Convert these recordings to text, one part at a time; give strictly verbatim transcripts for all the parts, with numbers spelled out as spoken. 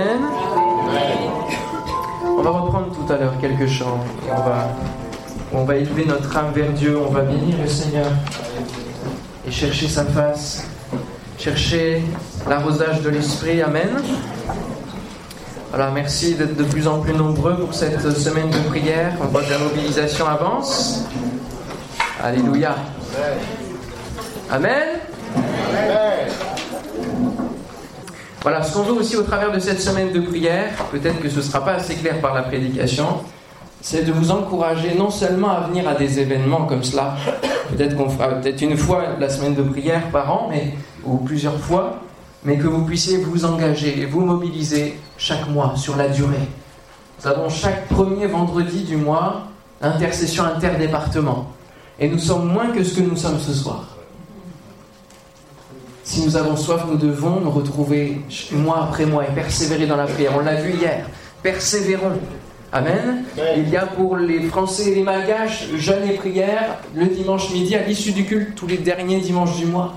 Amen. On va reprendre tout à l'heure quelques chants. On va, on va élever notre âme vers Dieu. On va bénir le Seigneur et chercher sa face. Chercher l'arrosage de l'Esprit. Amen. Voilà, merci d'être de plus en plus nombreux pour cette semaine de prière. On voit que la mobilisation avance. Alléluia. Amen. Amen. Voilà, ce qu'on veut aussi au travers de cette semaine de prière, peut-être que ce ne sera pas assez clair par la prédication, c'est de vous encourager non seulement à venir à des événements comme cela, peut-être qu'on fera peut-être une fois la semaine de prière par an, mais, ou plusieurs fois, mais que vous puissiez vous engager et vous mobiliser chaque mois, sur la durée. Nous avons chaque premier vendredi du mois l'intercession interdépartement. Et nous sommes moins que ce que nous sommes ce soir. Si nous avons soif, nous devons nous retrouver mois après mois et persévérer dans la prière. On l'a vu hier. Persévérons. Amen. Il y a pour les Français et les Malgaches, jeûne et prière, le dimanche midi à l'issue du culte, tous les derniers dimanches du mois.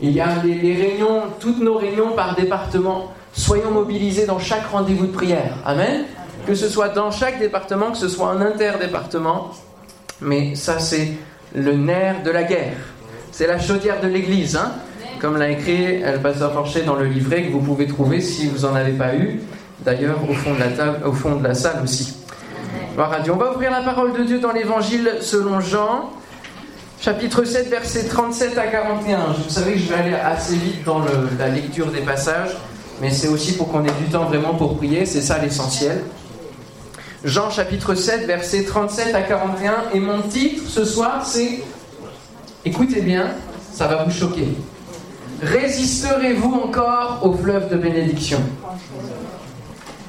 Il y a les, les réunions, toutes nos réunions par département. Soyons mobilisés dans chaque rendez-vous de prière. Amen. Que ce soit dans chaque département, que ce soit en interdépartement. Mais ça, c'est le nerf de la guerre. C'est la chaudière de l'Église, hein. Comme l'a écrit le pasteur Porcher dans le livret que vous pouvez trouver si vous n'en avez pas eu, d'ailleurs au fond de la table, au fond de la salle aussi. Gloire à Dieu. On va ouvrir la parole de Dieu dans l'évangile selon Jean, chapitre sept, versets trente-sept à quarante et un. Vous savez que je vais aller assez vite dans le, la lecture des passages, mais c'est aussi pour qu'on ait du temps vraiment pour prier, c'est ça l'essentiel. Jean chapitre sept, versets trente-sept à quarante et un, et mon titre ce soir c'est, écoutez bien, ça va vous choquer. Résisterez-vous encore au fleuve de bénédiction?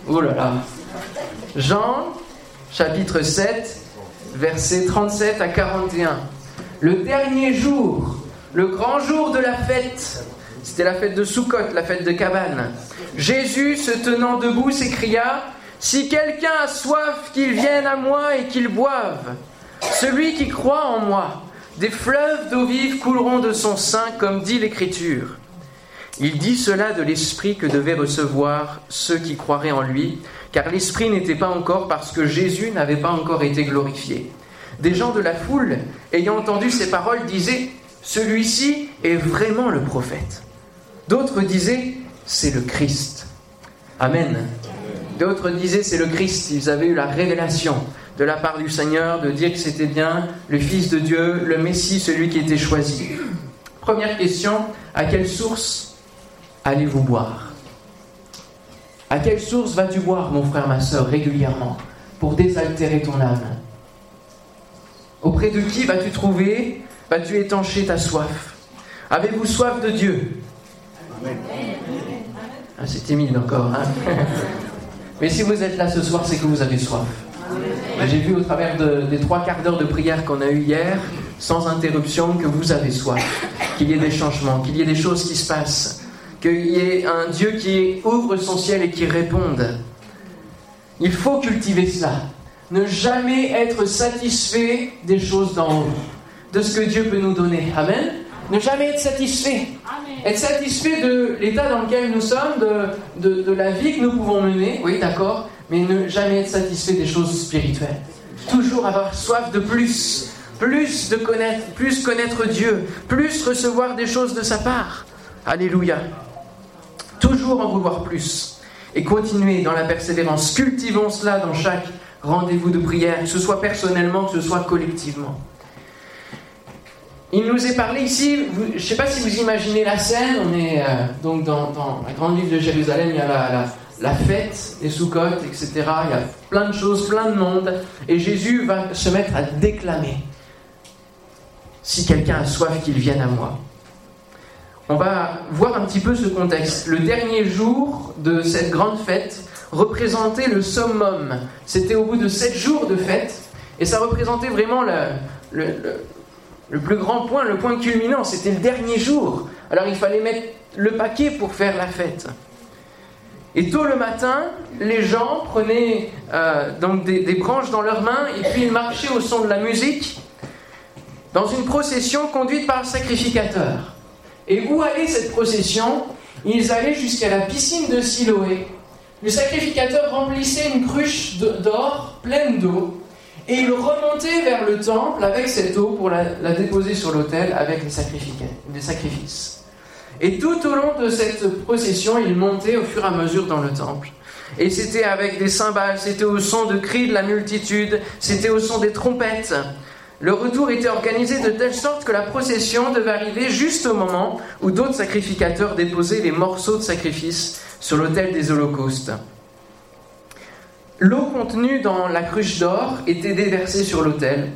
Oh là là. Jean, chapitre sept, versets trente-sept à quarante et un. Le dernier jour, le grand jour de la fête, c'était la fête de Soukhot, la fête de Cabane. Jésus, se tenant debout, s'écria : Si quelqu'un a soif, qu'il vienne à moi et qu'il boive. Celui qui croit en moi, des fleuves d'eau vive couleront de son sein, comme dit l'Écriture. Il dit cela de l'Esprit que devaient recevoir ceux qui croiraient en lui, car l'Esprit n'était pas encore, parce que Jésus n'avait pas encore été glorifié. Des gens de la foule, ayant entendu ces paroles, disaient « Celui-ci est vraiment le prophète ». D'autres disaient « C'est le Christ ». Amen. D'autres disaient « C'est le Christ ». Ils avaient eu la révélation de la part du Seigneur, de dire que c'était bien le Fils de Dieu, le Messie, celui qui était choisi. Première question, à quelle source allez-vous boire ? À quelle source vas-tu boire, mon frère, ma sœur, régulièrement, pour désaltérer ton âme ? Auprès de qui vas-tu trouver, vas-tu étancher ta soif ? Avez-vous soif de Dieu ? Amen. Ah, c'est timide encore, hein ? Mais si vous êtes là ce soir, c'est que vous avez soif. J'ai vu au travers de, des trois quarts d'heure de prière qu'on a eu hier, sans interruption, que vous avez soif, qu'il y ait des changements, qu'il y ait des choses qui se passent, qu'il y ait un Dieu qui ouvre son ciel et qui réponde. Il faut cultiver cela. Ne jamais être satisfait des choses d'en haut, de ce que Dieu peut nous donner. Amen. Ne jamais être satisfait. Amen. Être satisfait de l'état dans lequel nous sommes, de, de, de la vie que nous pouvons mener. Oui, d'accord. Mais ne jamais être satisfait des choses spirituelles. Toujours avoir soif de plus, plus de connaître, plus connaître Dieu, plus recevoir des choses de sa part. Alléluia. Toujours en vouloir plus. Et continuer dans la persévérance. Cultivons cela dans chaque rendez-vous de prière, que ce soit personnellement, que ce soit collectivement. Il nous est parlé ici, vous, je ne sais pas si vous imaginez la scène, on est euh, donc dans, dans la grande ville de Jérusalem, il y a la... la La fête, les Soukhot, et cetera. Il y a plein de choses, plein de monde. Et Jésus va se mettre à déclamer. Si quelqu'un a soif, qu'il vienne à moi. On va voir un petit peu ce contexte. Le dernier jour de cette grande fête représentait le summum. C'était au bout de sept jours de fête. Et ça représentait vraiment le, le, le, le plus grand point, le point culminant. C'était le dernier jour. Alors il fallait mettre le paquet pour faire la fête. Et tôt le matin, les gens prenaient euh, donc des, des branches dans leurs mains et puis ils marchaient au son de la musique dans une procession conduite par le sacrificateur. Et où allait cette procession ? Ils allaient jusqu'à la piscine de Siloé, le sacrificateur remplissait une cruche d'or pleine d'eau et il remontait vers le temple avec cette eau pour la, la déposer sur l'autel avec les, les sacrifices. Et tout au long de cette procession, il montait au fur et à mesure dans le temple. Et c'était avec des cymbales, c'était au son de cris de la multitude, c'était au son des trompettes. Le retour était organisé de telle sorte que la procession devait arriver juste au moment où d'autres sacrificateurs déposaient les morceaux de sacrifice sur l'autel des holocaustes. L'eau contenue dans la cruche d'or était déversée sur l'autel.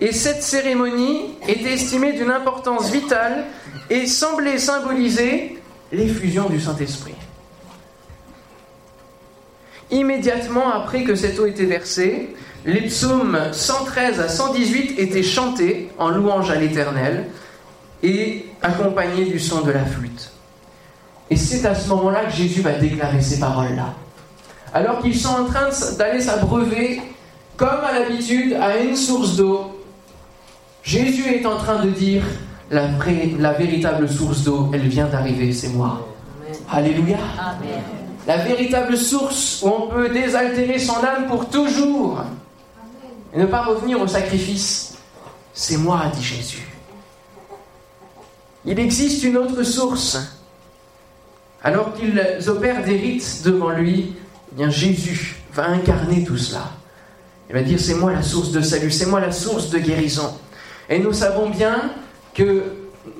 Et cette cérémonie était estimée d'une importance vitale et semblait symboliser l'effusion du Saint-Esprit. Immédiatement après que cette eau était versée, les psaumes cent treize à cent dix-huit étaient chantés en louange à l'Éternel et accompagnés du son de la flûte. Et c'est à ce moment-là que Jésus va déclarer ces paroles-là. Alors qu'ils sont en train d'aller s'abreuver, comme à l'habitude, à une source d'eau, Jésus est en train de dire la, vraie, la véritable source d'eau, elle vient d'arriver, c'est moi. Amen. Alléluia. Amen. La véritable source où on peut désaltérer son âme pour toujours et ne pas revenir au sacrifice, c'est moi, dit Jésus. Il existe une autre source. Alors qu'ils opèrent des rites devant lui, eh bien Jésus va incarner tout cela. Il va dire, c'est moi la source de salut, c'est moi la source de guérison. Et nous savons bien que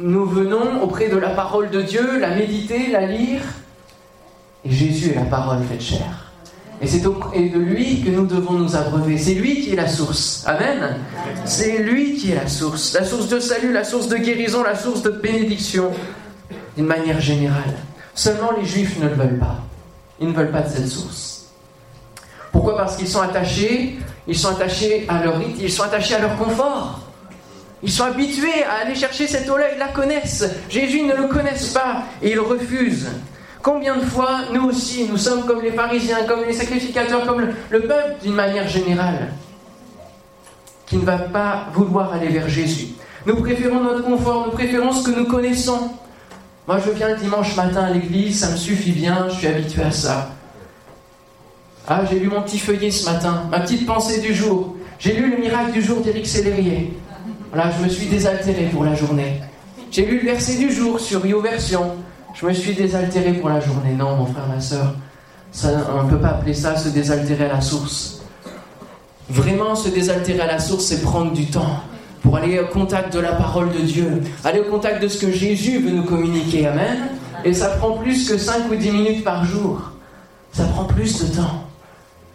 nous venons auprès de la parole de Dieu, la méditer, la lire, et Jésus est la parole faite chair. Et c'est de lui que nous devons nous abreuver. C'est lui qui est la source. Amen. C'est lui qui est la source. La source de salut, la source de guérison, la source de bénédiction. D'une manière générale. Seulement les Juifs ne le veulent pas. Ils ne veulent pas de cette source. Pourquoi ? Parce qu'ils sont attachés. Ils sont attachés à leur rite. Ils sont attachés à leur confort. Ils sont habitués à aller chercher cette eau-là. Ils la connaissent. Jésus ne le connaissent pas. Et ils refusent. Combien de fois, nous aussi, nous sommes comme les pharisiens, comme les sacrificateurs, comme le, le peuple d'une manière générale, qui ne va pas vouloir aller vers Jésus. Nous préférons notre confort, nous préférons ce que nous connaissons. Moi, je viens le dimanche matin à l'église, ça me suffit bien, je suis habitué à ça. Ah, j'ai lu mon petit feuillet ce matin, ma petite pensée du jour. J'ai lu le miracle du jour d'Éric Sellerier. Voilà, je me suis désaltéré pour la journée. J'ai lu le verset du jour sur YouVersion. Je me suis désaltéré pour la journée. Non, mon frère, ma soeur, ça, on ne peut pas appeler ça se désaltérer à la source. Vraiment, se désaltérer à la source, c'est prendre du temps pour aller au contact de la parole de Dieu, aller au contact de ce que Jésus veut nous communiquer. Amen. Et ça prend plus que cinq ou dix minutes par jour. Ça prend plus de temps.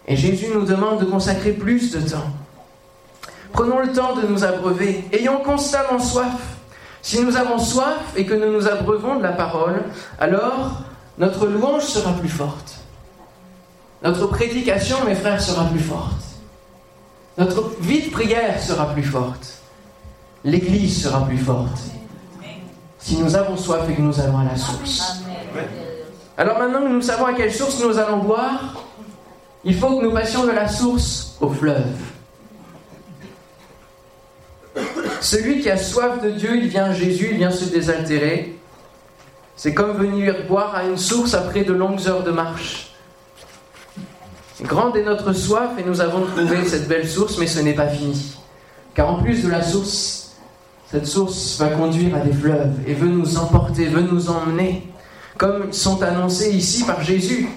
Et Jésus nous demande de consacrer plus de temps. Prenons le temps de nous abreuver. Ayons constamment soif. Si nous avons soif et que nous nous abreuvons de la parole, alors notre louange sera plus forte. Notre prédication, mes frères, sera plus forte. Notre vie de prière sera plus forte. L'Église sera plus forte. Si nous avons soif et que nous allons à la source. Alors maintenant que nous savons à quelle source nous allons boire, il faut que nous passions de la source au fleuve. Celui qui a soif de Dieu, il vient à Jésus, il vient se désaltérer. C'est comme venir boire à une source après de longues heures de marche. Grande est notre soif et nous avons trouvé cette belle source, mais ce n'est pas fini. Car en plus de la source, cette source va conduire à des fleuves et veut nous emporter, veut nous emmener, comme sont annoncés ici par Jésus.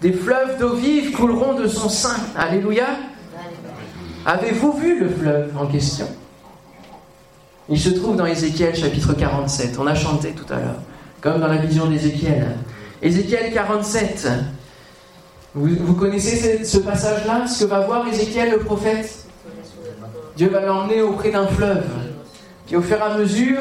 Des fleuves d'eau vive couleront de son sein. Alléluia. Avez-vous vu le fleuve en question ? Il se trouve dans Ézéchiel chapitre quarante-sept. On a chanté tout à l'heure, comme dans la vision d'Ézéchiel. Ézéchiel quarante-sept. Vous, vous connaissez ce, ce passage-là ? Ce que va voir Ézéchiel le prophète ? Dieu va l'emmener auprès d'un fleuve. Puis au fur et à mesure,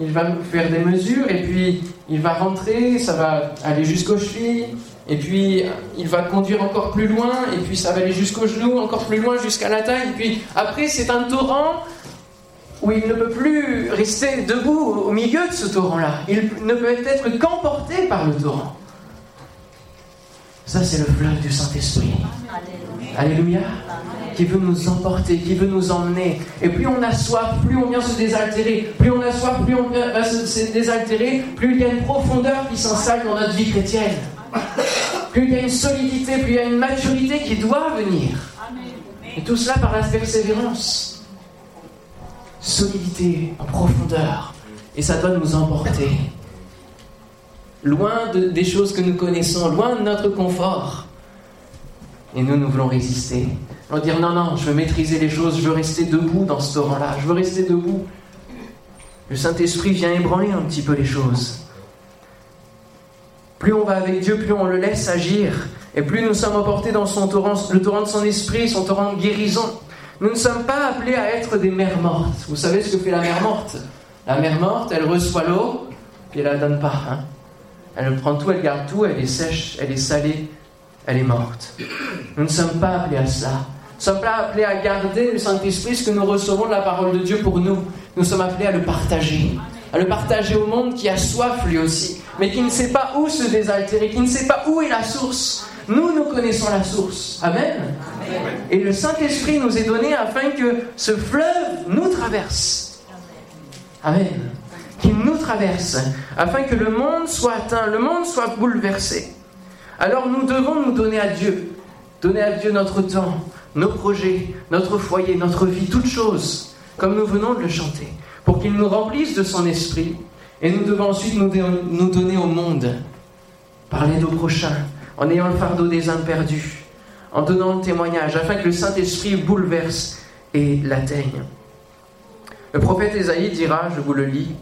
il va faire des mesures, et puis il va rentrer, ça va aller jusqu'aux chevilles, et puis il va conduire encore plus loin, et puis ça va aller jusqu'aux genoux, encore plus loin, jusqu'à la taille. Et puis après, c'est un torrent où il ne peut plus rester debout au milieu de ce torrent-là. Il ne peut être qu'emporté par le torrent. Ça, c'est le fleuve du Saint-Esprit. Alléluia. Alléluia. Qui veut nous emporter, qui veut nous emmener. Et plus on a soif, plus on vient se désaltérer. Plus on a soif, plus on va se désaltérer. Plus il y a une profondeur qui s'installe dans notre vie chrétienne. plus il y a une solidité, plus il y a une maturité qui doit venir. Et tout cela par la persévérance. Solidité en profondeur. Et ça doit nous emporter. Loin de, des choses que nous connaissons, loin de notre confort. Et nous, nous voulons résister. On va dire, non, non, je veux maîtriser les choses, je veux rester debout dans ce torrent-là, je veux rester debout. Le Saint-Esprit vient ébranler un petit peu les choses. Plus on va avec Dieu, plus on le laisse agir. Et plus nous sommes emportés dans son torrent, le torrent de son esprit, son torrent de guérison. Nous ne sommes pas appelés à être des mères mortes. Vous savez ce que fait la mère morte ? La mère morte, elle reçoit l'eau, puis elle ne la donne pas. Hein. Elle prend tout, elle garde tout, elle est sèche, elle est salée, elle est morte. Nous ne sommes pas appelés à cela. Nous ne sommes pas appelés à garder le Saint-Esprit ce que nous recevons de la parole de Dieu pour nous. Nous sommes appelés à le partager. À le partager au monde qui a soif lui aussi, mais qui ne sait pas où se désaltérer, qui ne sait pas où est la source. Nous, nous connaissons la source. Amen. Amen. Et le Saint-Esprit nous est donné afin que ce fleuve nous traverse. Amen. Qu'il nous traverse, afin que le monde soit atteint, le monde soit bouleversé. Alors nous devons nous donner à Dieu. Donner à Dieu notre temps, nos projets, notre foyer, notre vie, toutes choses, comme nous venons de le chanter, pour qu'il nous remplisse de son esprit. Et nous devons ensuite nous, dé- nous donner au monde, parler nos prochains, en ayant le fardeau des âmes perdues, en donnant le témoignage, afin que le Saint-Esprit bouleverse et l'atteigne. Le prophète Ésaïe dira, je vous le lis,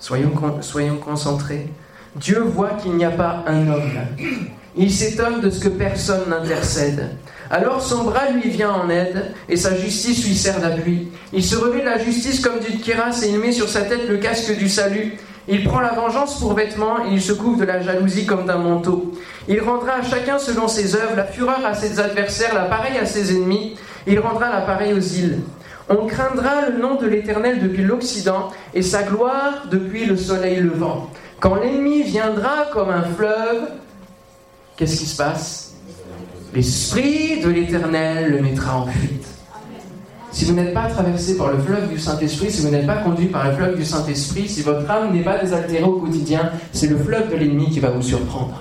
soyons, con- soyons concentrés, Dieu voit qu'il n'y a pas un homme. Il s'étonne de ce que personne n'intercède. Alors son bras lui vient en aide, et sa justice lui sert d'appui. Il se revêt de la justice comme d'une cuirasse, et il met sur sa tête le casque du salut. Il prend la vengeance pour vêtement, et il se couvre de la jalousie comme d'un manteau. Il rendra à chacun selon ses œuvres, la fureur à ses adversaires, la pareille à ses ennemis. Il rendra la pareille aux îles. On craindra le nom de l'Éternel depuis l'Occident, et sa gloire depuis le soleil levant. Quand l'ennemi viendra comme un fleuve, qu'est-ce qui se passe ? L'Esprit de l'Éternel le mettra en fuite. Si vous n'êtes pas traversé par le fleuve du Saint-Esprit, si vous n'êtes pas conduit par le fleuve du Saint-Esprit, si votre âme n'est pas désaltérée au quotidien, c'est le fleuve de l'ennemi qui va vous surprendre.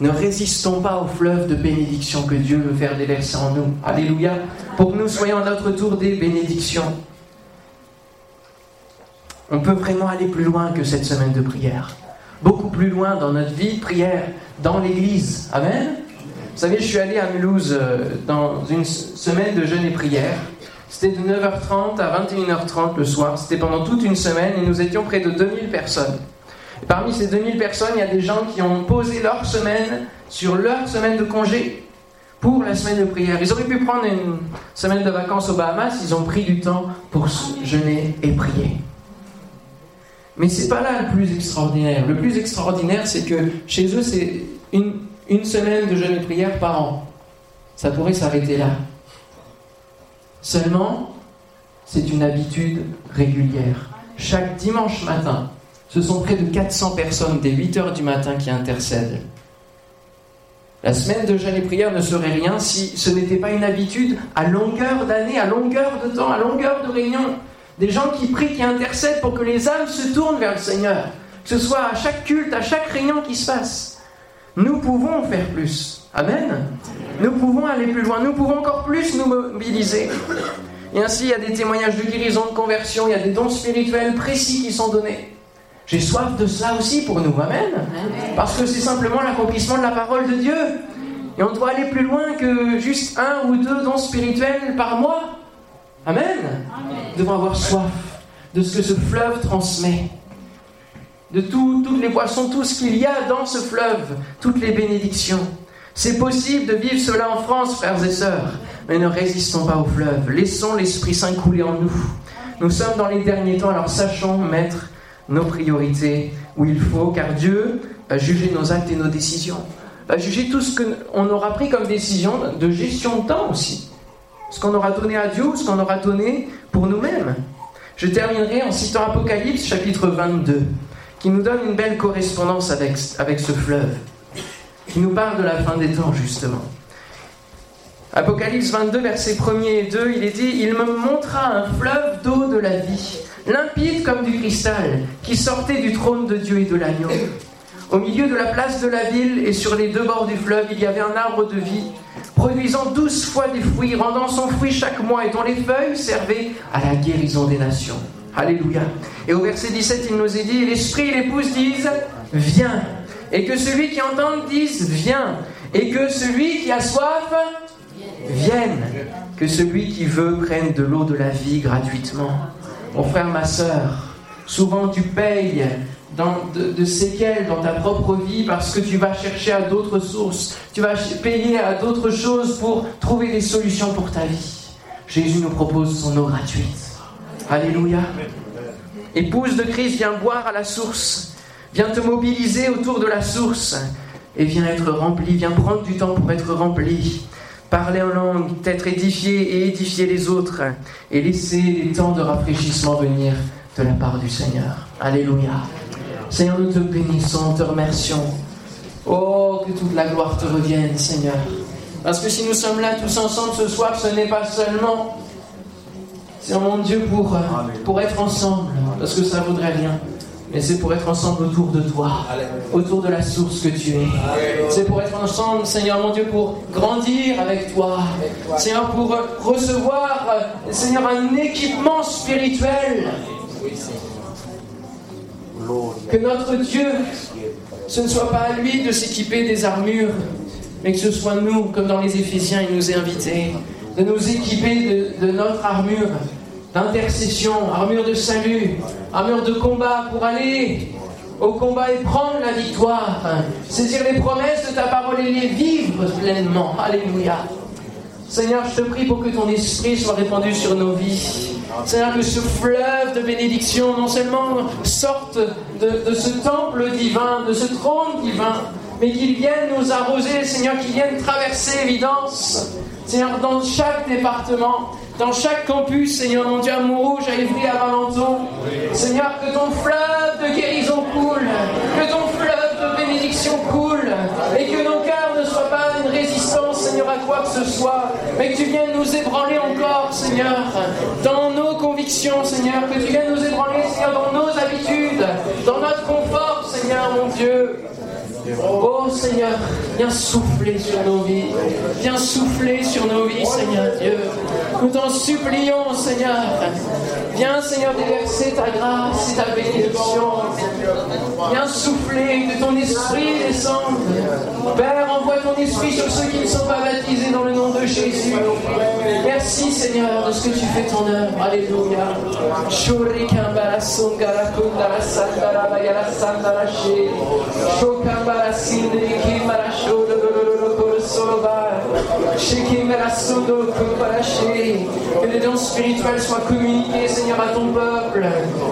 Ne résistons pas au fleuve de bénédiction que Dieu veut faire déverser en nous. Alléluia ! Pour que nous soyons à notre tour des bénédictions. On peut vraiment aller plus loin que cette semaine de prière. Beaucoup plus loin dans notre vie de prière, dans l'église. Amen. Vous savez, je suis allé à Mulhouse euh, dans une semaine de jeûne et prière. C'était de neuf heures trente à vingt et une heures trente le soir. C'était pendant toute une semaine et nous étions près de deux mille personnes. Et parmi ces deux mille personnes, il y a des gens qui ont posé leur semaine sur leur semaine de congé pour la semaine de prière. Ils auraient pu prendre une semaine de vacances aux Bahamas, ils ont pris du temps pour jeûner et prier. Mais c'est pas là le plus extraordinaire. Le plus extraordinaire, c'est que chez eux, c'est une, une semaine de jeûne et prière par an. Ça pourrait s'arrêter là. Seulement, c'est une habitude régulière. Chaque dimanche matin, ce sont près de quatre cents personnes dès huit heures du matin qui intercèdent. La semaine de jeûne et prière ne serait rien si ce n'était pas une habitude à longueur d'année, à longueur de temps, à longueur de réunion. Des gens qui prient, qui intercèdent pour que les âmes se tournent vers le Seigneur. Que ce soit à chaque culte, à chaque réunion qui se passe. Nous pouvons faire plus. Amen. Nous pouvons aller plus loin. Nous pouvons encore plus nous mobiliser. Et ainsi, il y a des témoignages de guérison, de conversion. Il y a des dons spirituels précis qui sont donnés. J'ai soif de cela aussi pour nous. Amen. Parce que c'est simplement l'accomplissement de la parole de Dieu. Et on doit aller plus loin que juste un ou deux dons spirituels par mois. Amen. Amen. Nous devons avoir soif de ce que ce fleuve transmet, de tout, toutes les poissons, tout ce qu'il y a dans ce fleuve, toutes les bénédictions. C'est possible de vivre cela en France, frères et sœurs, mais ne résistons pas au fleuve. Laissons l'Esprit Saint couler en nous. Nous sommes dans les derniers temps, alors sachons mettre nos priorités où il faut, car Dieu va juger nos actes et nos décisions, va juger tout ce qu'on aura pris comme décision de gestion de temps aussi. Ce qu'on aura donné à Dieu ou ce qu'on aura donné pour nous-mêmes. Je terminerai en citant Apocalypse chapitre vingt-deux, qui nous donne une belle correspondance avec, avec ce fleuve, qui nous parle de la fin des temps, justement. Apocalypse vingt-deux, versets premier et deux, il est dit « Il me montra un fleuve d'eau de la vie, limpide comme du cristal, qui sortait du trône de Dieu et de l'agneau. Au milieu de la place de la ville et sur les deux bords du fleuve, il y avait un arbre de vie, produisant douze fois des fruits, rendant son fruit chaque mois, et dont les feuilles servaient à la guérison des nations. Alléluia. Et au verset dix-sept, il nous est dit, l'esprit et l'épouse disent, viens. Et que celui qui entend dise, viens. Et que celui qui a soif, vienne. Que celui qui veut prenne de l'eau de la vie gratuitement. Mon frère, ma sœur, souvent tu payes Dans, de, de séquelles dans ta propre vie parce que tu vas chercher à d'autres sources, tu vas payer à d'autres choses pour trouver des solutions pour ta vie. Jésus nous propose son eau gratuite. Alléluia. Épouse de Christ, viens boire à la source, viens te mobiliser autour de la source et viens être rempli, viens prendre du temps pour être rempli. Parler en langue, être édifié et édifier les autres et laisser les temps de rafraîchissement venir de la part du Seigneur. Alléluia. Seigneur, nous te bénissons, te remercions. Oh, que toute la gloire te revienne, Seigneur. Parce que si nous sommes là tous ensemble ce soir, ce n'est pas seulement, c'est mon Dieu, pour, pour être ensemble, parce que ça ne vaudrait rien. Mais c'est pour être ensemble autour de toi, autour de la source que tu es. C'est pour être ensemble, Seigneur mon Dieu, pour grandir avec toi. Seigneur, pour recevoir, Seigneur, un équipement spirituel. Que notre Dieu, ce ne soit pas à lui de s'équiper des armures, mais que ce soit nous, comme dans les Éphésiens, il nous est invité, de nous équiper de, de notre armure d'intercession, armure de salut, armure de combat, pour aller au combat et prendre la victoire, saisir les promesses de ta parole et les vivre pleinement. Alléluia. Seigneur, je te prie pour que ton esprit soit répandu sur nos vies. Seigneur, que ce fleuve de bénédiction non seulement sorte de, de ce temple divin, de ce trône divin, mais qu'il vienne nous arroser, Seigneur, qu'il vienne traverser l'évidence, Seigneur, dans chaque département, dans chaque campus, Seigneur, mon Dieu, à Montrouge, à Évry, à Valenton. Seigneur, que ton fleuve de guérison coule, que ton fleuve de bénédiction coule, et que nos cœurs ne soient pas une résistance, Seigneur, à quoi que ce soit, mais que tu viennes nous ébranler encore, Seigneur, dans nos convictions, Seigneur, que tu viennes nous ébranler, Seigneur, dans nos habitudes, dans notre confort, Seigneur, mon Dieu. Oh Seigneur, viens souffler sur nos vies, viens souffler sur nos vies, Seigneur Dieu. Nous t'en supplions, Seigneur. Viens, Seigneur, déverser ta grâce et ta bénédiction. Viens souffler, que ton esprit descende. Père, envoie ton esprit sur ceux qui ne sont pas baptisés dans le nom de Jésus. Merci, Seigneur, de ce que tu fais ton œuvre. Alléluia. Que les dons spirituels soient communiqués, Seigneur, à ton peuple.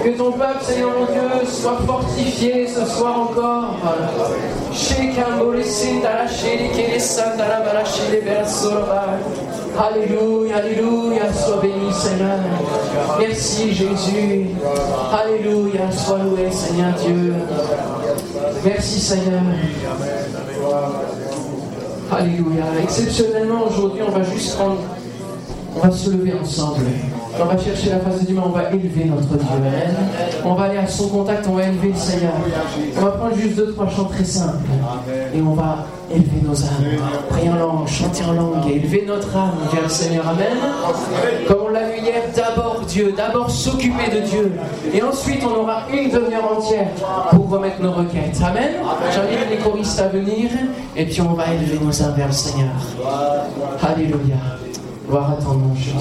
Que ton peuple, Seigneur mon Dieu, soit fortifié ce soir encore. Alléluia, alléluia, sois béni, Seigneur. Merci, Jésus. Alléluia, sois loué, Seigneur Dieu. Merci, Seigneur. Alléluia. Exceptionnellement, aujourd'hui, on va juste prendre... On va se lever ensemble. On va chercher la face de Dieu, mais on va élever notre Dieu. Amen. On va aller à son contact, on va élever le Seigneur. On va prendre juste deux, trois chants très simples. Et on va élever nos âmes. Prier en langue, chanter en langue et élever notre âme vers le Seigneur. Amen. Comme on l'a vu hier, d'abord Dieu, d'abord s'occuper de Dieu. Et ensuite, on aura une demi-heure entière pour remettre nos requêtes. Amen. J'invite les choristes à venir. Et puis, on va élever nos âmes vers le Seigneur. Alléluia. Gloire à ton nom, Jésus.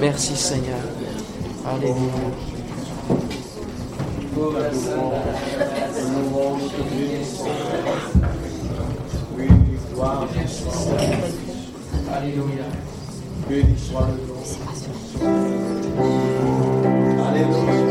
Merci, Seigneur. Alléluia. Alléluia. Béni soit le nom. Alléluia. Thank you.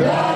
Yeah.